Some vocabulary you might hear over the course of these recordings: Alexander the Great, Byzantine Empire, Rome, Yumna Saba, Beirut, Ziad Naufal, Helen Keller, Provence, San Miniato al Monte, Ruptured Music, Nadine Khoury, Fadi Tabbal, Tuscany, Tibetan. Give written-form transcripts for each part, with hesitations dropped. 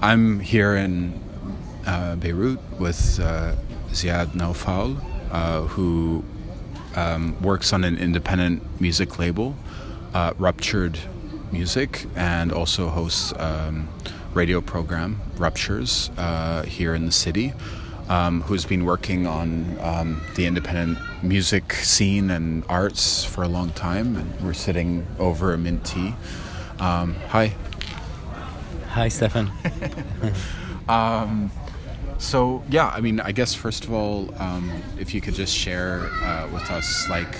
I'm here in Beirut with Ziad Naufal, who works on an independent music label, Ruptured Music, and also hosts radio program Ruptures here in the city, who's been working on the independent music scene and arts for a long time, and we're sitting over a mint tea. Hi Stefan. So yeah, I mean, I guess first of all, if you could just share with us, like,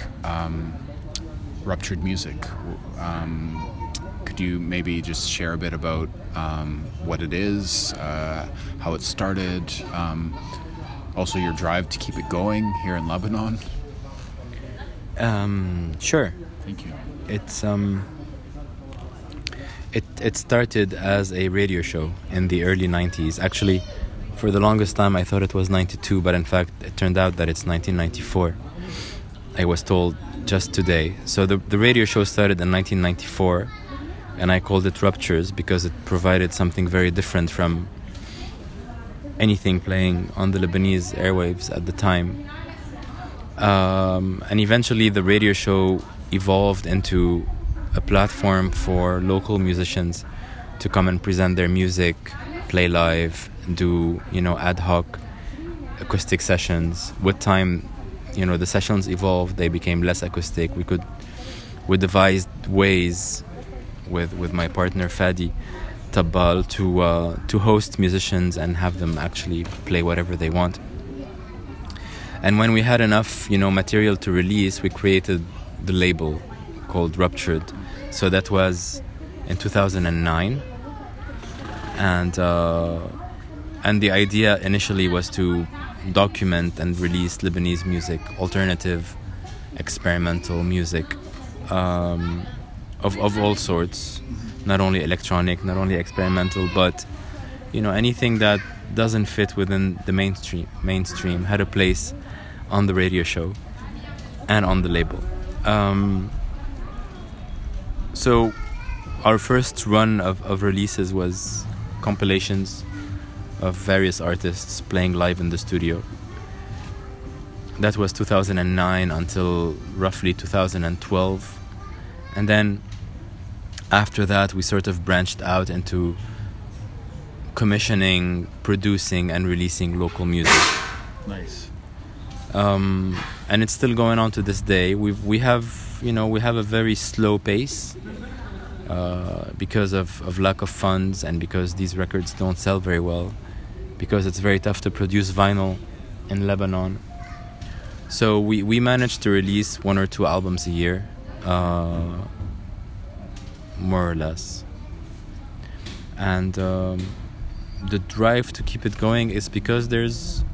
Ruptured Music. Could you maybe just share a bit about what it is, how it started, also your drive to keep it going here in Lebanon? Sure. Thank you. It started as a radio show in the early 90s. Actually, for the longest time, I thought it was 92, but in fact, it turned out that it's 1994. I was told just today. So the radio show started in 1994, and I called it Ruptures because it provided something very different from anything playing on the Lebanese airwaves at the time. And eventually, the radio show evolved into a platform for local musicians to come and present their music, play live, do, ad hoc acoustic sessions. With time, the sessions evolved, they became less acoustic. We devised ways with my partner Fadi Tabbal to host musicians and have them actually play whatever they want. And when we had enough, material to release, we created the label called Ruptured. So that was in 2009, and the idea initially was to document and release Lebanese music, alternative, experimental music, of all sorts, not only electronic, not only experimental, but anything that doesn't fit within the mainstream had a place on the radio show and on the label. So our first run of releases was compilations of various artists playing live in the studio. That was 2009 until roughly 2012. And then after that, we sort of branched out into commissioning, producing, and releasing local music. Nice. And it's still going on to this day. We have a very slow pace because of lack of funds, and because these records don't sell very well, because it's very tough to produce vinyl in Lebanon. So we managed to release one or two albums a year, more or less. And the drive to keep it going is because there's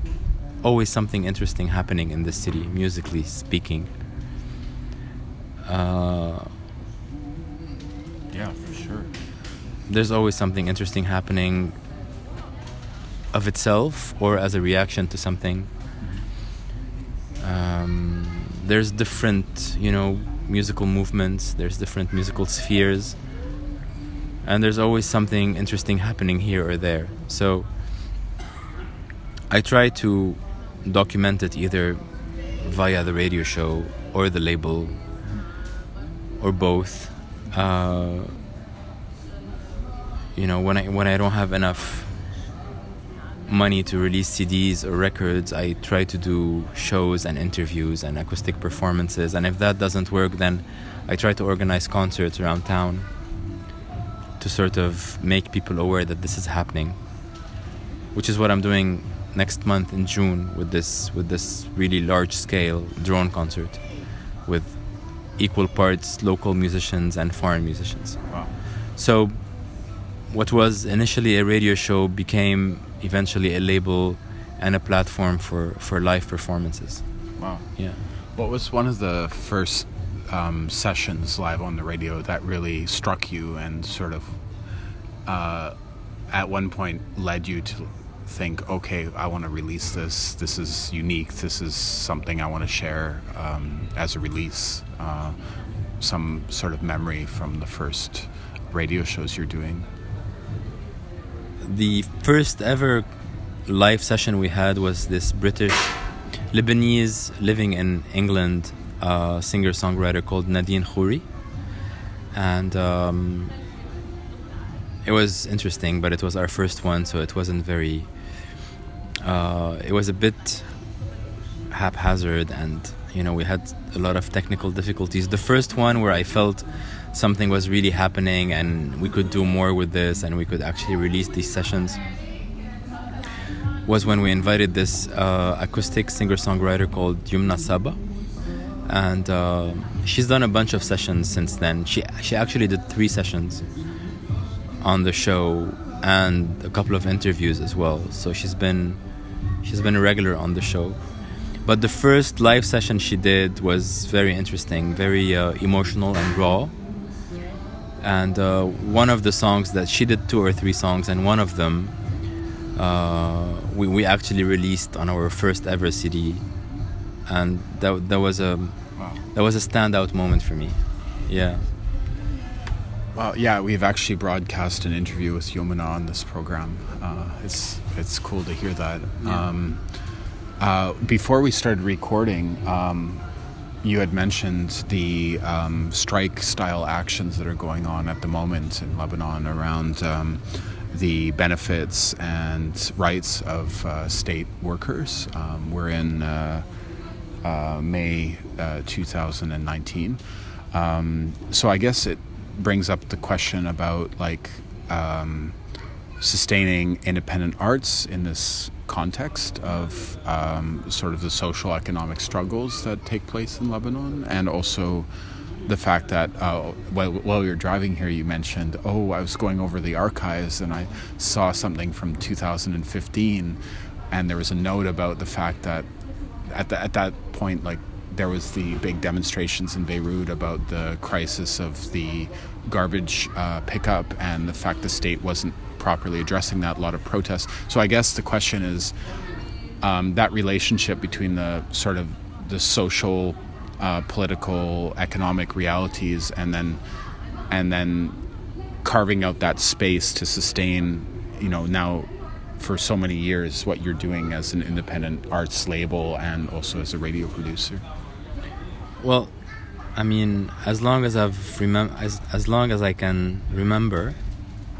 always something interesting happening in the city, musically speaking. Yeah, for sure. There's always something interesting happening of itself or as a reaction to something. There's different, musical movements. There's different musical spheres. And there's always something interesting happening here or there. So I try to document it either via the radio show or the label, or both. When I don't have enough money to release CDs or records, I try to do shows and interviews and acoustic performances. And if that doesn't work, then I try to organize concerts around town to sort of make people aware that this is happening, which is what I'm doing next month in June with this really large-scale drone concert with equal parts local musicians and foreign musicians. Wow. So what was initially a radio show became eventually a label and a platform for live performances. Wow. Yeah. What was one of the first sessions live on the radio that really struck you and sort of at one point led you to think, okay, I want to release this. This is unique. This is something I want to share as a release. Some sort of memory from the first radio shows you're doing. the first ever live session we had was this British Lebanese living in England singer-songwriter called Nadine Khoury, and it was interesting, but it was our first one, so it wasn't very it was a bit haphazard, and you know, we had a lot of technical difficulties. The first one where I felt something was really happening and we could do more with this and we could actually release these sessions was when we invited this acoustic singer-songwriter called Yumna Saba, and she's done a bunch of sessions since then. She actually did 3 sessions on the show and a couple of interviews as well, so she's been a regular on the show. But the first live session she did was very interesting, very emotional and raw, and one of the songs that she did, 2 or 3 songs, and one of them we actually released on our first ever CD, and that was a standout moment for me. Yeah. Well, yeah, we've actually broadcast an interview with Yumna on this program. It's cool to hear that. Yeah. Before we started recording, you had mentioned the strike-style actions that are going on at the moment in Lebanon around the benefits and rights of state workers. We're in May 2019. So I guess it brings up the question about like sustaining independent arts in this context of sort of the social economic struggles that take place in Lebanon, and also the fact that while we were driving here, you mentioned, oh, I was going over the archives and I saw something from 2015, and there was a note about the fact that at that point, like, there was the big demonstrations in Beirut about the crisis of the garbage pickup and the fact the state wasn't properly addressing that, a lot of protests. So I guess the question is that relationship between the sort of the social political, economic realities, and then carving out that space to sustain, you know, now for so many years what you're doing as an independent arts label and also as a radio producer. Well, I mean, as long as I can remember,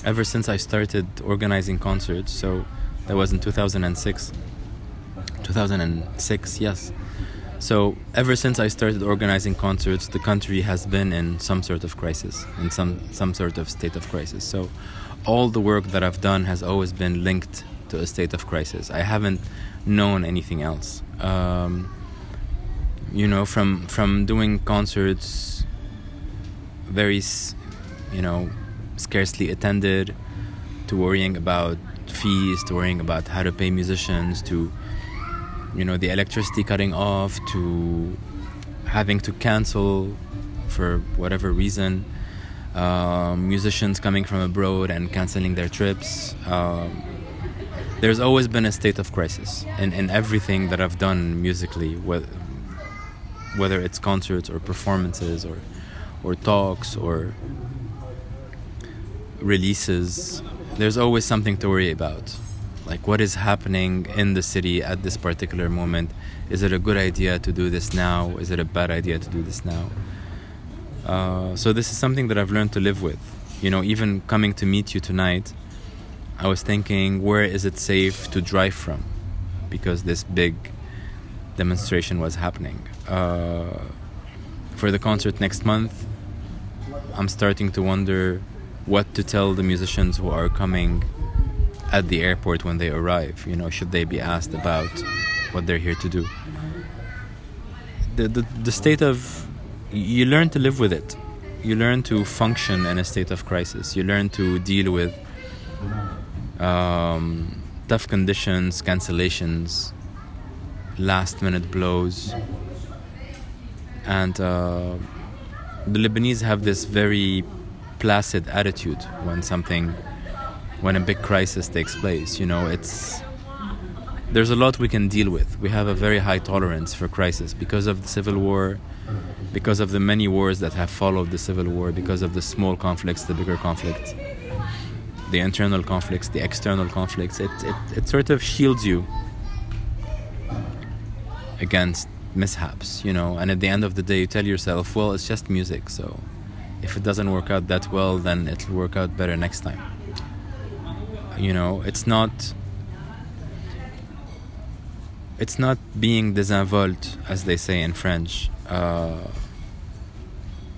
ever since I started organizing concerts, so that was in 2006. 2006, yes. So ever since I started organizing concerts, the country has been in some sort of crisis, in some sort of state of crisis. So all the work that I've done has always been linked to a state of crisis. I haven't known anything else. You know, from doing concerts, very, you know, scarcely attended, to worrying about fees, to worrying about how to pay musicians, to, you know, the electricity cutting off, to having to cancel for whatever reason, musicians coming from abroad and canceling their trips. There's always been a state of crisis in everything that I've done musically, whether it's concerts or performances or talks or releases. There's always something to worry about, like what is happening in the city at this particular moment. Is it a good idea to do this now? Is it a bad idea to do this now? So this is something that I've learned to live with. You know, even coming to meet you tonight, I was thinking, where is it safe to drive from? Because this big demonstration was happening. For the concert next month, I'm starting to wonder what to tell the musicians who are coming at the airport when they arrive. You know, should they be asked about what they're here to do? The state of, you learn to live with it. You learn to function in a state of crisis. You learn to deal with tough conditions, cancellations, last-minute blows, and the Lebanese have this very placid attitude when a big crisis takes place. You know, there's a lot we can deal with. We have a very high tolerance for crisis because of the civil war, because of the many wars that have followed the civil war, because of the small conflicts, the bigger conflicts. the internal conflicts, the external conflicts. It sort of shields you against mishaps, you know. And at the end of the day, you tell yourself, well, it's just music, so if it doesn't work out that well, then it'll work out better next time. You know, it's not being désinvolte, as they say in French.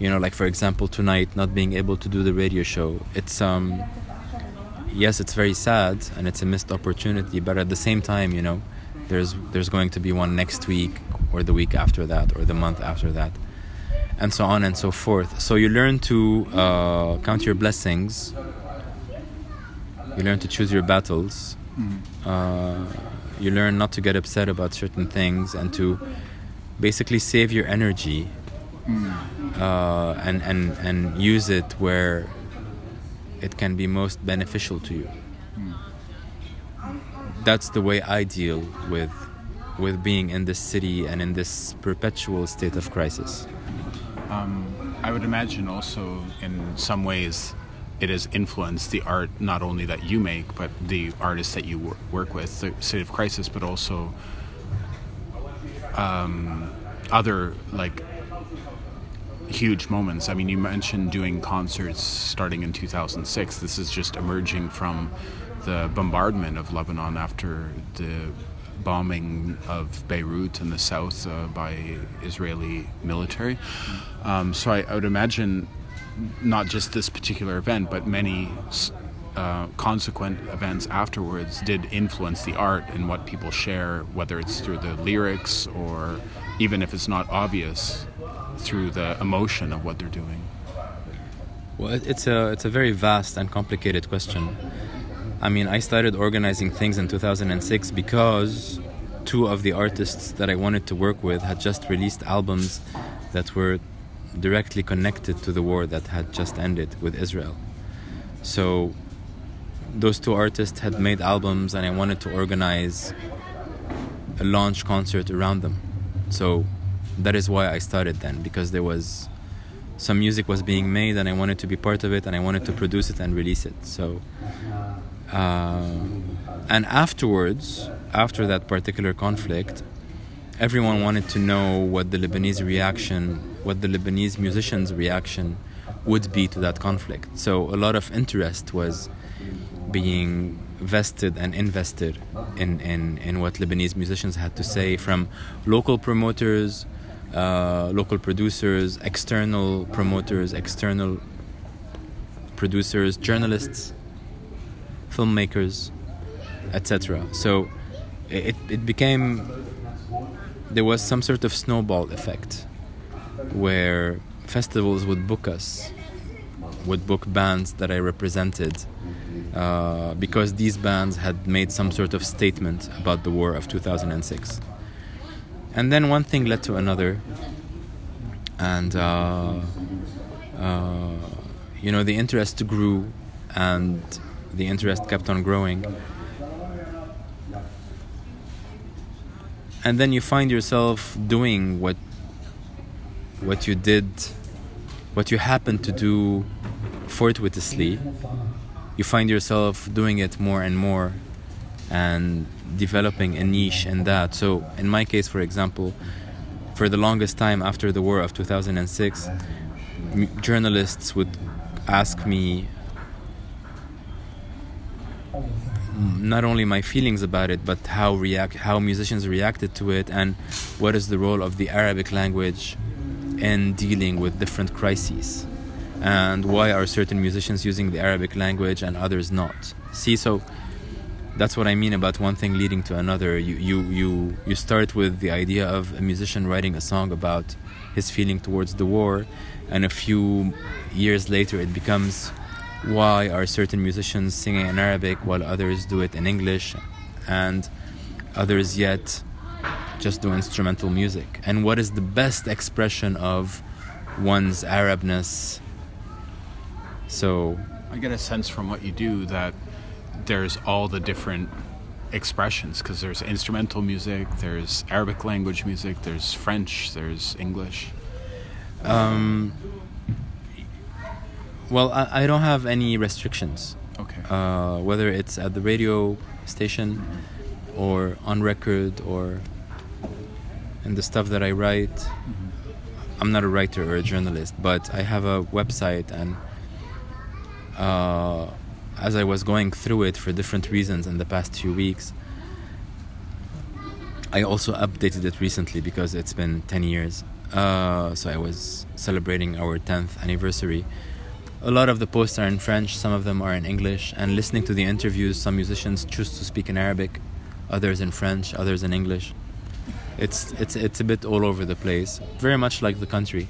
You know, like, for example, tonight, not being able to do the radio show. It's, yes, it's very sad, and it's a missed opportunity, but at the same time, you know, there's going to be one next week, or the week after that, or the month after that, and so on and so forth. So you learn to count your blessings, you learn to choose your battles, you learn not to get upset about certain things, and to basically save your energy. And use it where it can be most beneficial to you. That's the way I deal with being in this city and in this perpetual state of crisis. I would imagine also in some ways it has influenced the art, not only that you make, but the artists that you work with, the state of crisis, but also other, like, huge moments. I mean, you mentioned doing concerts starting in 2006. This is just emerging from the bombardment of Lebanon after the bombing of Beirut in the south by Israeli military. So I would imagine not just this particular event, but many consequent events afterwards did influence the art and what people share, whether it's through the lyrics or even if it's not obvious, through the emotion of what they're doing. Well, it's a very vast and complicated question. I mean, I started organizing things in 2006 because two of the artists that I wanted to work with had just released albums that were directly connected to the war that had just ended with Israel. So those two artists had made albums, and I wanted to organize a launch concert around them. So that is why I started then, because there was some music was being made, and I wanted to be part of it, and I wanted to produce it and release it. So, and afterwards, after that particular conflict, everyone wanted to know what the Lebanese musicians' reaction would be to that conflict. So a lot of interest was being vested and invested in what Lebanese musicians had to say, from local promoters, local producers, external promoters, external producers, journalists, filmmakers, etc. So it became, there was some sort of snowball effect where festivals would book us, would book bands that I represented, because these bands had made some sort of statement about the war of 2006. And then one thing led to another, and you know, the interest grew, and the interest kept on growing. And then you find yourself doing what you did, what you happened to do fortuitously. You find yourself doing it more and more and developing a niche in that. So in my case, for example, for the longest time after the war of 2006, journalists would ask me not only my feelings about it, but how musicians reacted to it, and what is the role of the Arabic language in dealing with different crises. And why are certain musicians using the Arabic language and others not? See, so that's what I mean about one thing leading to another. You start with the idea of a musician writing a song about his feeling towards the war, and a few years later it becomes, why are certain musicians singing in Arabic while others do it in English, and others yet just do instrumental music? And what is the best expression of one's Arabness? So I get a sense from what you do that there's all the different expressions, because there's instrumental music, there's Arabic language music, there's French, there's English. Well, I don't have any restrictions. Okay. Whether it's at the radio station or on record or in the stuff that I write. I'm not a writer or a journalist, but I have a website, and as I was going through it for different reasons in the past 2 weeks, I also updated it recently because it's been 10 years. So I was celebrating our 10th anniversary. A lot of the posts are in French, some of them are in English, and listening to the interviews, some musicians choose to speak in Arabic, others in French, others in English. It's a bit all over the place, very much like the country.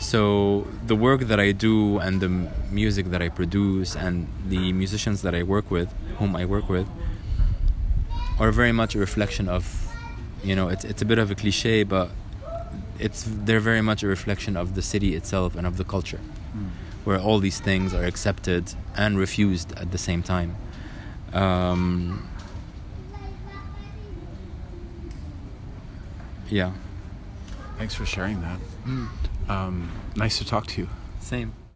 So the work that I do and the music that I produce and the musicians that I work with, whom I work with, are very much a reflection of, you know, it's a bit of a cliche, but they're very much a reflection of the city itself and of the culture, where all these things are accepted and refused at the same time. Yeah. Thanks for sharing that. Nice to talk to you. Same.